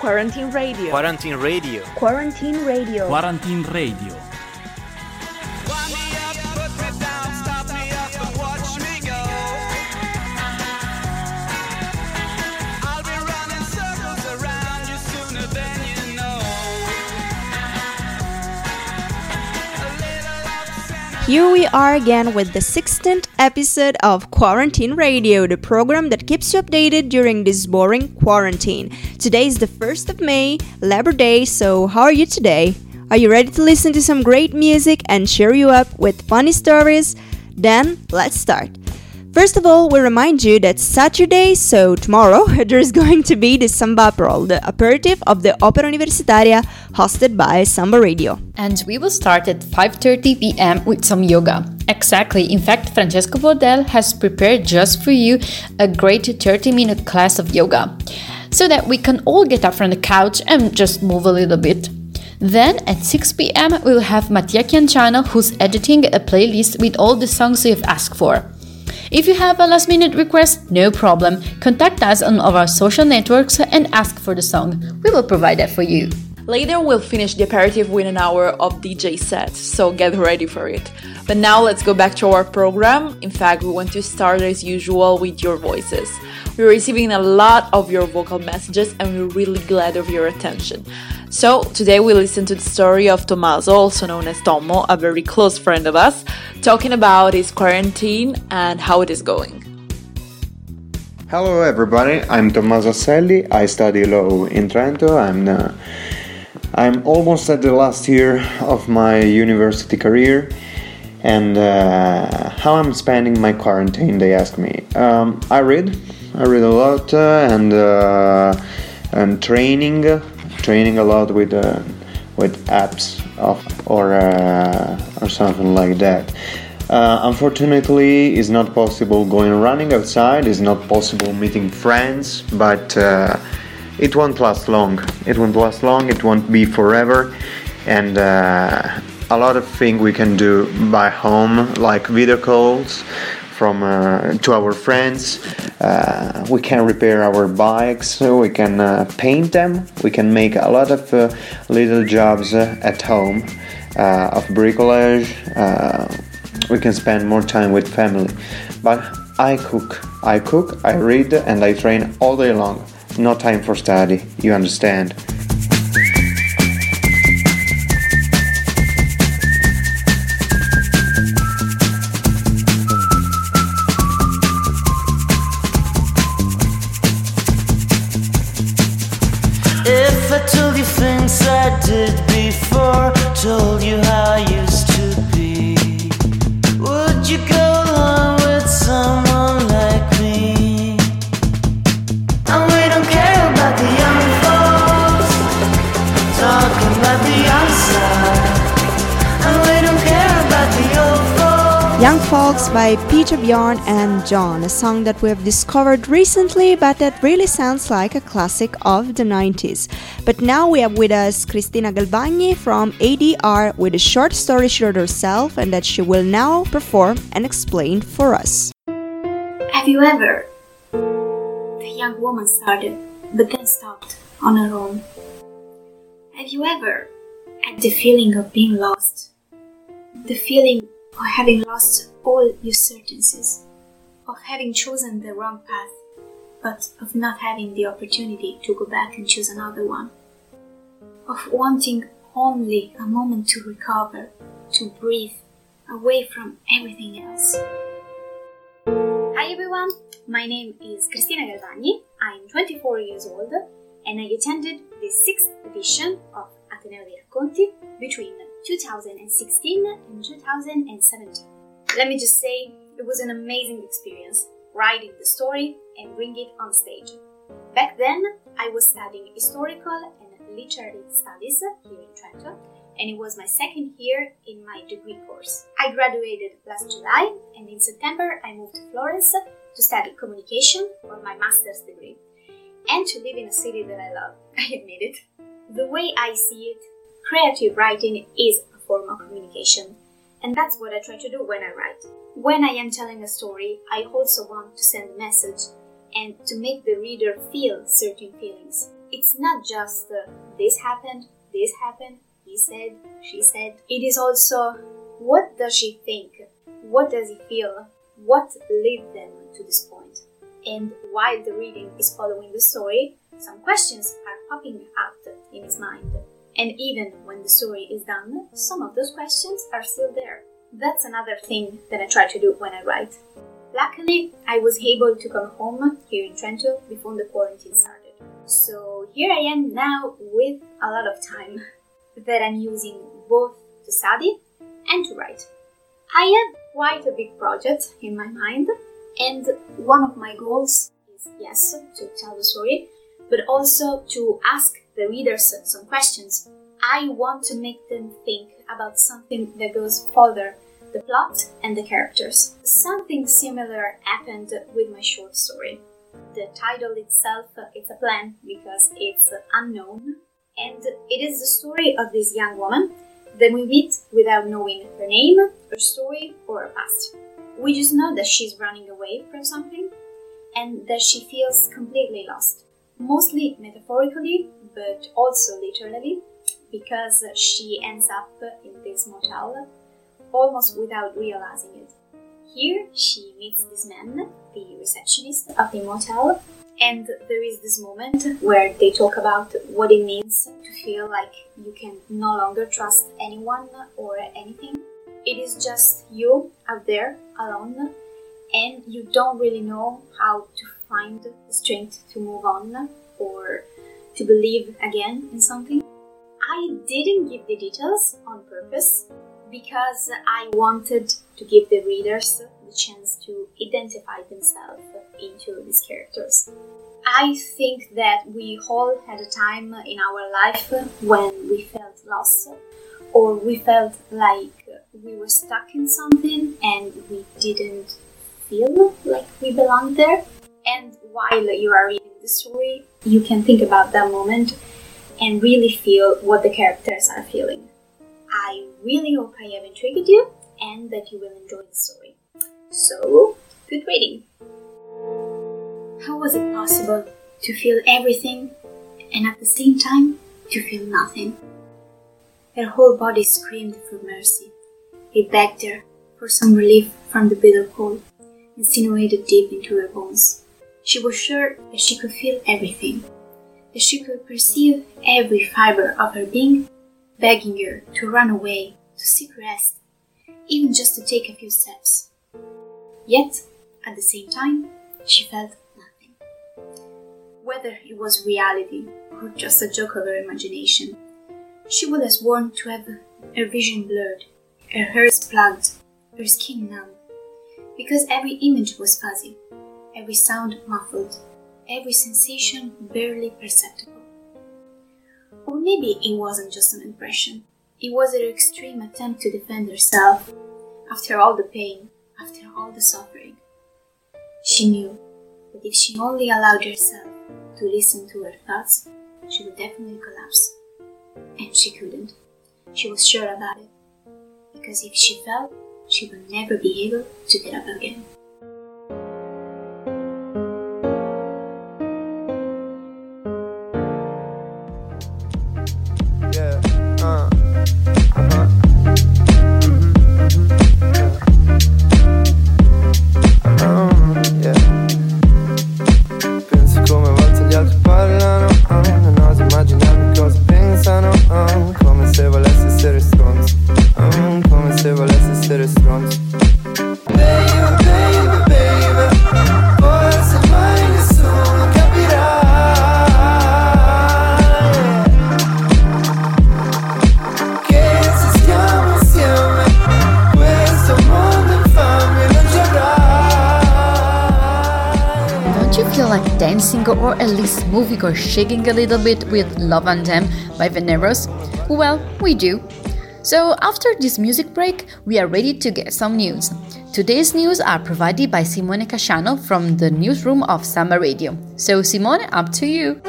Quarantine Radio. Quarantine Radio. Quarantine Radio. Quarantine Radio. Here we are again with the 16th episode of Quarantine Radio, the program that keeps you updated during this boring quarantine. Today is the 1st of May, Labor Day, so how are you today? Are you ready to listen to some great music and cheer you up with funny stories? Then, let's start. First of all, we remind you that Saturday, so tomorrow, there is going to be the Samba April, the aperitif of the Opera Universitaria, hosted by Samba Radio. And we will start at 5:30 p.m. with some yoga. Exactly, in fact, Francesco Bordel has prepared just for you a great 30-minute class of yoga, so that we can all get up from the couch and just move a little bit. Then, at 6 p.m., we'll have Mattia Chianciano, who's editing a playlist with all the songs you've asked for. If you have a last-minute request, no problem. Contact us on our social networks and ask for the song. We will provide that for you. Later, we'll finish the aperitif with an hour of DJ sets, so get ready for it. But now let's go back to our program. In fact, we want to start as usual with your voices. We're receiving a lot of your vocal messages and we're really glad of your attention. So, today we listen to the story of Tommaso, also known as Tommo, a very close friend of us, talking about his quarantine and how it is going. Hello everybody, I'm Tommaso Selli, I study law in Trento, I'm almost at the last year of my university career, and how I'm spending my quarantine, they ask me. I read a lot and training a lot with apps or something like that. Unfortunately, it's not possible going running outside. It's not possible meeting friends, but it won't last long. It won't be forever, and a lot of things we can do by home, like video calls from to our friends. We can repair our bikes, we can paint them, we can make a lot of little jobs at home of bricolage, we can spend more time with family. But I cook, I read and I train all day long. No time for study, you understand. Told you how I used to be. Would you go along with someone like me? And we don't care about the young folks talking about the young side, and we don't care about the old folks. Young Folks by Peter Bjorn and John, a song that we have discovered recently but that really sounds like a classic of the 90s. But now we have with us Cristina Galvagni from ADR with a short story she wrote herself and that she will now perform and explain for us. Have you ever? The young woman started, but then stopped on her own. Have you ever had the feeling of being lost? The feeling of having lost all your certainties, of having chosen the wrong path, but of not having the opportunity to go back and choose another one, of wanting only a moment to recover, to breathe, away from everything else. Hi everyone, my name is Cristina Galvagni, I'm 24 years old and I attended the 6th edition of Ateneo dei racconti between 2016 and 2017. Let me just say, it was an amazing experience, writing the story and bring it on stage. Back then, I was studying historical and literary studies here in Trento, and it was my second year in my degree course. I graduated last July, and in September I moved to Florence to study communication for my master's degree, and to live in a city that I love, I admit it. The way I see it, creative writing is a form of communication, and that's what I try to do when I write. When I am telling a story, I also want to send a message and to make the reader feel certain feelings. It's not just this happened, he said, she said. It is also what does she think, what does he feel, what led them to this point. And while the reading is following the story, some questions are popping up in his mind. And even when the story is done, some of those questions are still there. That's another thing that I try to do when I write. Luckily, I was able to come home here in Trento before the quarantine started. So here I am now with a lot of time that I'm using both to study and to write. I have quite a big project in my mind, and one of my goals is, yes, to tell the story, but also to ask the readers some questions. I want to make them think about something that goes further the plot and the characters. Something similar happened with my short story. The title itself is a plan because it's unknown, and it is the story of this young woman that we meet without knowing her name, her story, or her past. We just know that she's running away from something and that she feels completely lost, mostly metaphorically but also literally, because she ends up in this motel almost without realizing it. Here she meets this man, the receptionist of the motel, and there is this moment where they talk about what it means to feel like you can no longer trust anyone or anything. It is just you out there alone, and you don't really know how to find the strength to move on or to believe again in something. I didn't give the details on purpose because I wanted to give the readers the chance to identify themselves into these characters. I think that we all had a time in our life when we felt lost, or we felt like we were stuck in something and we didn't feel like we belonged there. And while you are reading the story, you can think about that moment and really feel what the characters are feeling. I really hope I have intrigued you and that you will enjoy the story. So, good reading! How was it possible to feel everything and at the same time to feel nothing? Her whole body screamed for mercy. It begged her for some relief from the bitter cold, insinuated deep into her bones. She was sure that she could feel everything, that she could perceive every fiber of her being, begging her to run away, to seek rest, even just to take a few steps. Yet, at the same time, she felt nothing. Whether it was reality or just a joke of her imagination, she would have sworn to have her vision blurred, her hairs plugged, her skin numb, because every image was fuzzy, every sound muffled, every sensation barely perceptible. Or maybe it wasn't just an impression. It was her extreme attempt to defend herself after all the pain, after all the suffering. She knew that if she only allowed herself to listen to her thoughts, she would definitely collapse. And she couldn't. She was sure about it, because if she fell, she would never be able to get up again. Or at least moving or shaking a little bit with Love and Them by Veneros? Well, we do. So after this music break, we are ready to get some news. Today's news are provided by Simone Casciano from the newsroom of Samba Radio. So Simone, up to you!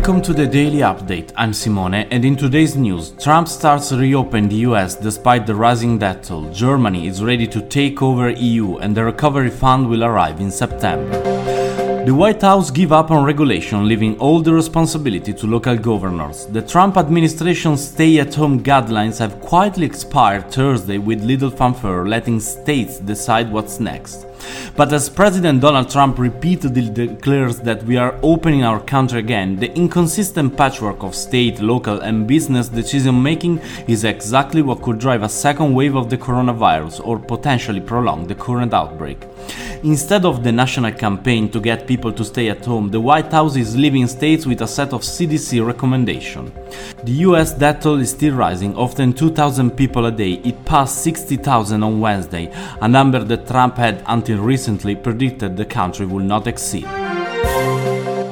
Welcome to the Daily Update, I'm Simone, and in today's news, Trump starts to reopen the US despite the rising death toll, Germany is ready to take over EU, and the recovery fund will arrive in September. The White House gave up on regulation, leaving all the responsibility to local governors. The Trump administration's stay-at-home guidelines have quietly expired Thursday with little fanfare, letting states decide what's next. But as President Donald Trump repeatedly declares that we are opening our country again, the inconsistent patchwork of state, local and business decision-making is exactly what could drive a second wave of the coronavirus or potentially prolong the current outbreak. Instead of the national campaign to get people to stay at home, the White House is leaving states with a set of CDC recommendations. The US death toll is still rising, often 2,000 people a day. It passed 60,000 on Wednesday, a number that Trump had until recently predicted the country would not exceed.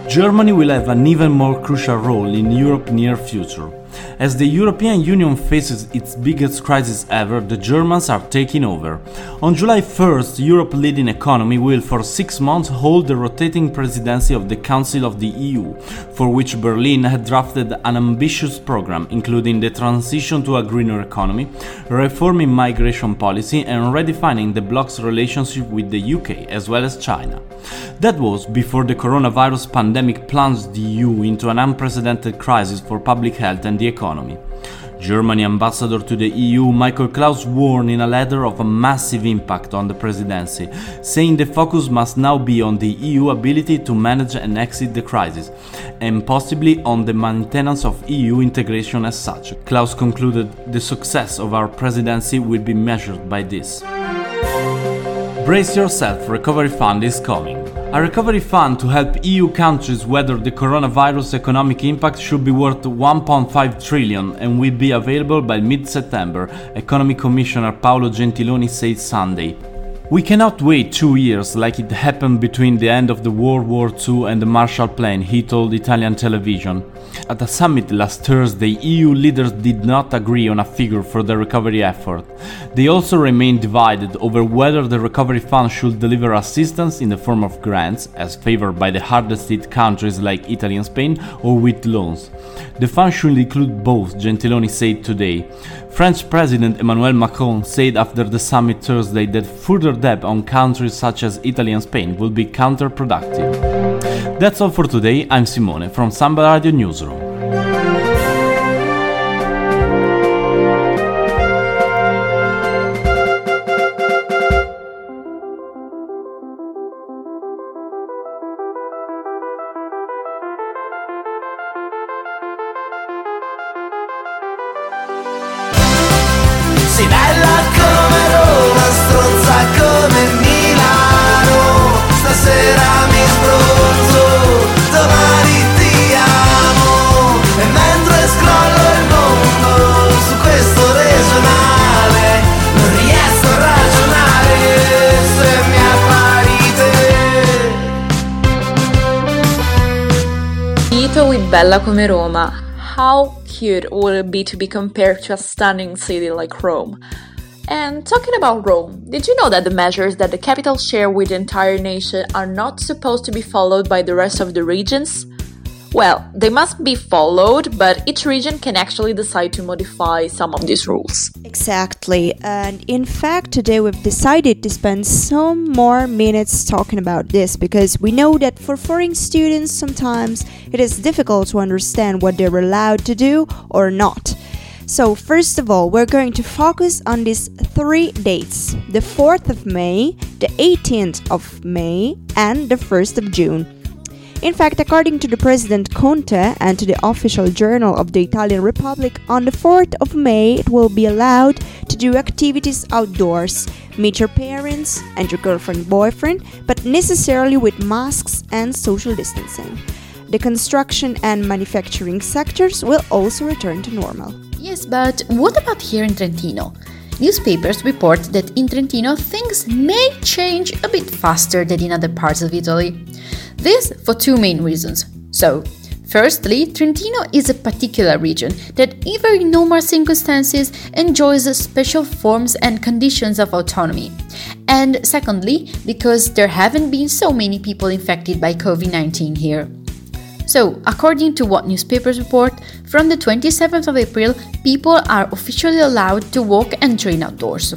Germany will have an even more crucial role in Europe's near future. As the European Union faces its biggest crisis ever, the Germans are taking over. On July 1st, Europe's leading economy will for 6 months hold the rotating presidency of the Council of the EU, for which Berlin had drafted an ambitious program, including the transition to a greener economy, reforming migration policy and redefining the bloc's relationship with the UK as well as China. That was before the coronavirus pandemic plunged the EU into an unprecedented crisis for public health and the economy. German ambassador to the EU Michael Klaus warned in a letter of a massive impact on the presidency, saying the focus must now be on the EU ability to manage and exit the crisis, and possibly on the maintenance of EU integration as such. Klaus concluded, "The success of our presidency will be measured by this." Brace yourself, recovery fund is coming. A recovery fund to help EU countries weather the coronavirus economic impact should be worth 1.5 trillion and will be available by mid-September, Economy Commissioner Paolo Gentiloni said Sunday. We cannot wait 2 years like it happened between the end of the World War II and the Marshall Plan, he told Italian television. At a summit last Thursday, EU leaders did not agree on a figure for the recovery effort. They also remain divided over whether the recovery fund should deliver assistance in the form of grants, as favored by the hardest hit countries like Italy and Spain, or with loans. The fund should include both, Gentiloni said today. French President Emmanuel Macron said after the summit Thursday that further debt on countries such as Italy and Spain will be counterproductive. That's all for today, I'm Simone from Samba Radio Newsroom. Sei bella come Roma, stronza come Milano, stasera mi sbronzo, domani ti amo, e mentre scrollo il mondo su questo regionale, non riesco a ragionare se mi appari te. Ito with Bella come Roma. How cute would it be to be compared to a stunning city like Rome? And talking about Rome, did you know that the measures that the capital share with the entire nation are not supposed to be followed by the rest of the regions? Well, they must be followed, but each region can actually decide to modify some of these rules. Exactly, and in fact today we've decided to spend some more minutes talking about this because we know that for foreign students sometimes it is difficult to understand what they're allowed to do or not. So first of all, we're going to focus on these 3 dates, the 4th of May, the 18th of May and the 1st of June. In fact, according to the President Conte and to the official journal of the Italian Republic, on the 4th of May it will be allowed to do activities outdoors, meet your parents and your girlfriend/boyfriend, but necessarily with masks and social distancing. The construction and manufacturing sectors will also return to normal. Yes, but what about here in Trentino? Newspapers report that in Trentino things may change a bit faster than in other parts of Italy. This for 2 main reasons. So, firstly, Trentino is a particular region that even in normal circumstances enjoys special forms and conditions of autonomy. And secondly, because there haven't been so many people infected by COVID-19 here. So, according to what newspapers report, from the 27th of April, people are officially allowed to walk and train outdoors.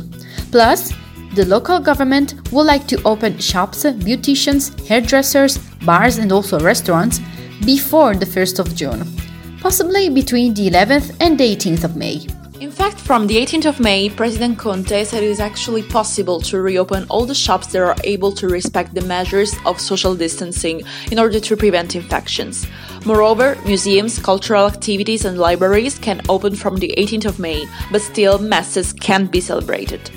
Plus, the local government would like to open shops, beauticians, hairdressers, bars and also restaurants before the 1st of June, possibly between the 11th and the 18th of May. In fact, from the 18th of May, President Conte said it is actually possible to reopen all the shops that are able to respect the measures of social distancing in order to prevent infections. Moreover, museums, cultural activities and libraries can open from the 18th of May, but still masses can't be celebrated.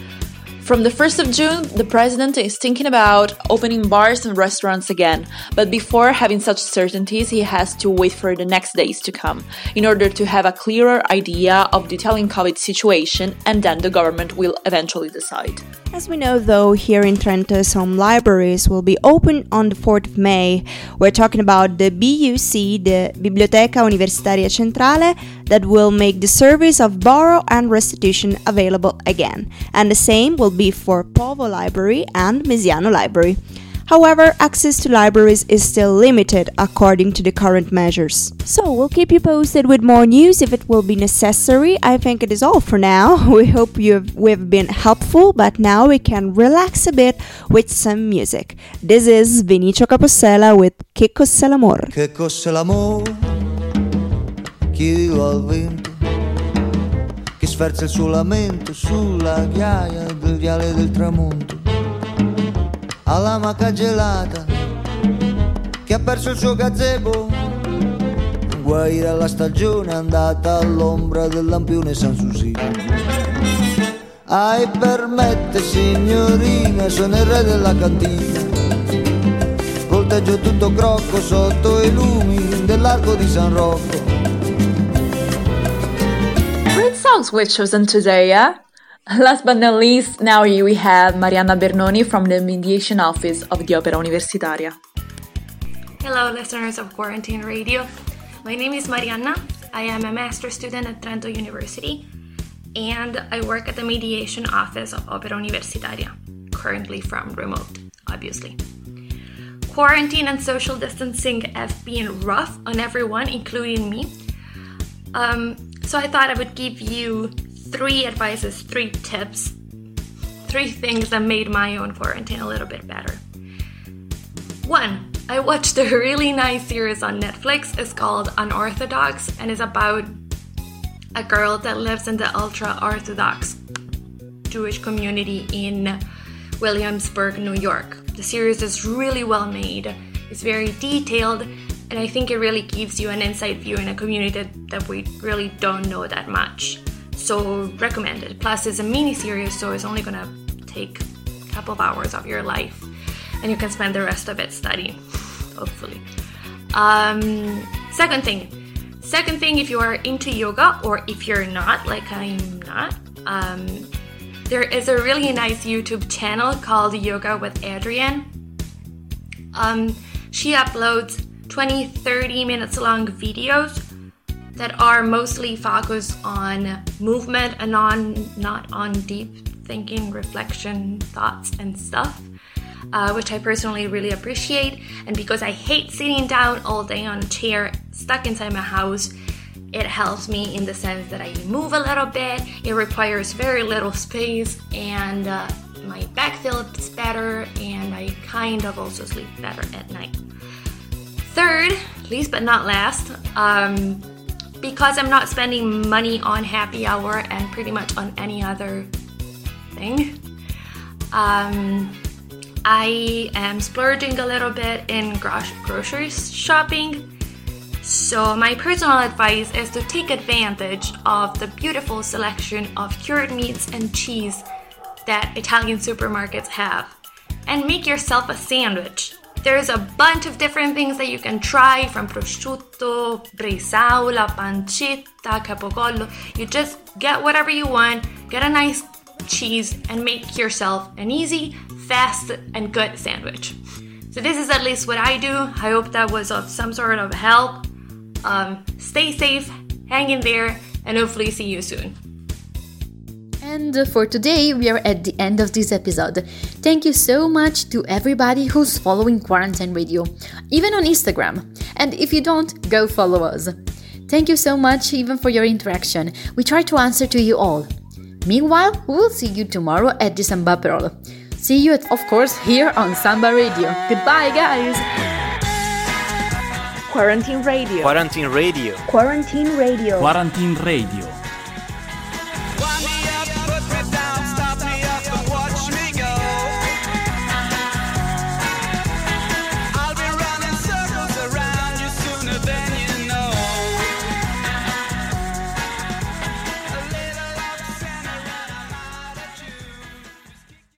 From the 1st of June, the president is thinking about opening bars and restaurants again, but before having such certainties, he has to wait for the next days to come, in order to have a clearer idea of the Italian COVID situation, and then the government will eventually decide. As we know, though, here in Trento, some libraries will be open on the 4th of May. We're talking about the BUC, the Biblioteca Universitaria Centrale, that will make the service of borrow and restitution available again, and the same will be for Povo Library and Mesiano Library. However, access to libraries is still limited according to the current measures. So, we'll keep you posted with more news if it will be necessary. I think it is all for now. We hope we've been helpful, but now we can relax a bit with some music. This is Vinicio Capossela with Che Cos'è l'Amore. Che cos'è l'amore? Chi vive al vento? Chi sferza il suo lamento sulla ghiaia del viale del tramonto? Alla maca gelata che ha perso il suo gazebo, guaira la stagione andata all'ombra del lampione Sanssouci. Ai permette signorina, sono il re della cantina, volteggio tutto crocco sotto i lumi dell'arco di San Rocco. Great songs we've chosen today, yeah? Last but not least, now here we have Mariana Bernoni from the Mediation Office of the Opera Universitaria. Hello, listeners of Quarantine Radio. My name is Mariana. I am a master's student at Trento University, and I work at the Mediation Office of Opera Universitaria, currently from remote, obviously. Quarantine and social distancing have been rough on everyone, including me. So I thought I would give you three things that made my own quarantine a little bit better. One, I watched a really nice series on Netflix. It's called Unorthodox, and it's about a girl that lives in the ultra-Orthodox Jewish community in Williamsburg, New York. The series is really well made. It's very detailed. And I think it really gives you an inside view in a community that we really don't know that much. So recommended. Plus it's a mini series, so it's only gonna take a couple of hours of your life, and you can spend the rest of it studying, hopefully. Second thing, if you are into yoga, or if you're not, like I'm not, there is a really nice YouTube channel called Yoga with Adrienne. She uploads 20-30 minutes long videos that are mostly focused on movement and not on deep thinking, reflection, thoughts and stuff, which I personally really appreciate. And because I hate sitting down all day on a chair, stuck inside my house, it helps me in the sense that I move a little bit, it requires very little space, and my back feels better, and I kind of also sleep better at night. Third, least but not last, because I'm not spending money on happy hour and pretty much on any other thing, I am splurging a little bit in grocery shopping. So my personal advice is to take advantage of the beautiful selection of cured meats and cheese that Italian supermarkets have, and make yourself a sandwich. There's a bunch of different things that you can try, from prosciutto, bresaola, pancetta, capocollo. You just get whatever you want, get a nice cheese, and make yourself an easy, fast, and good sandwich. So this is at least what I do. I hope that was of some sort of help. Stay safe, hang in there, and hopefully see you soon. And for today, we are at the end of this episode. Thank you so much to everybody who's following Quarantine Radio, even on Instagram. And if you don't, go follow us. Thank you so much even for your interaction. We try to answer to you all. Meanwhile, we'll see you tomorrow at the Samba Parole. See you, of course, here on Samba Radio. Goodbye, guys! Quarantine Radio. Quarantine Radio. Quarantine Radio. Quarantine Radio.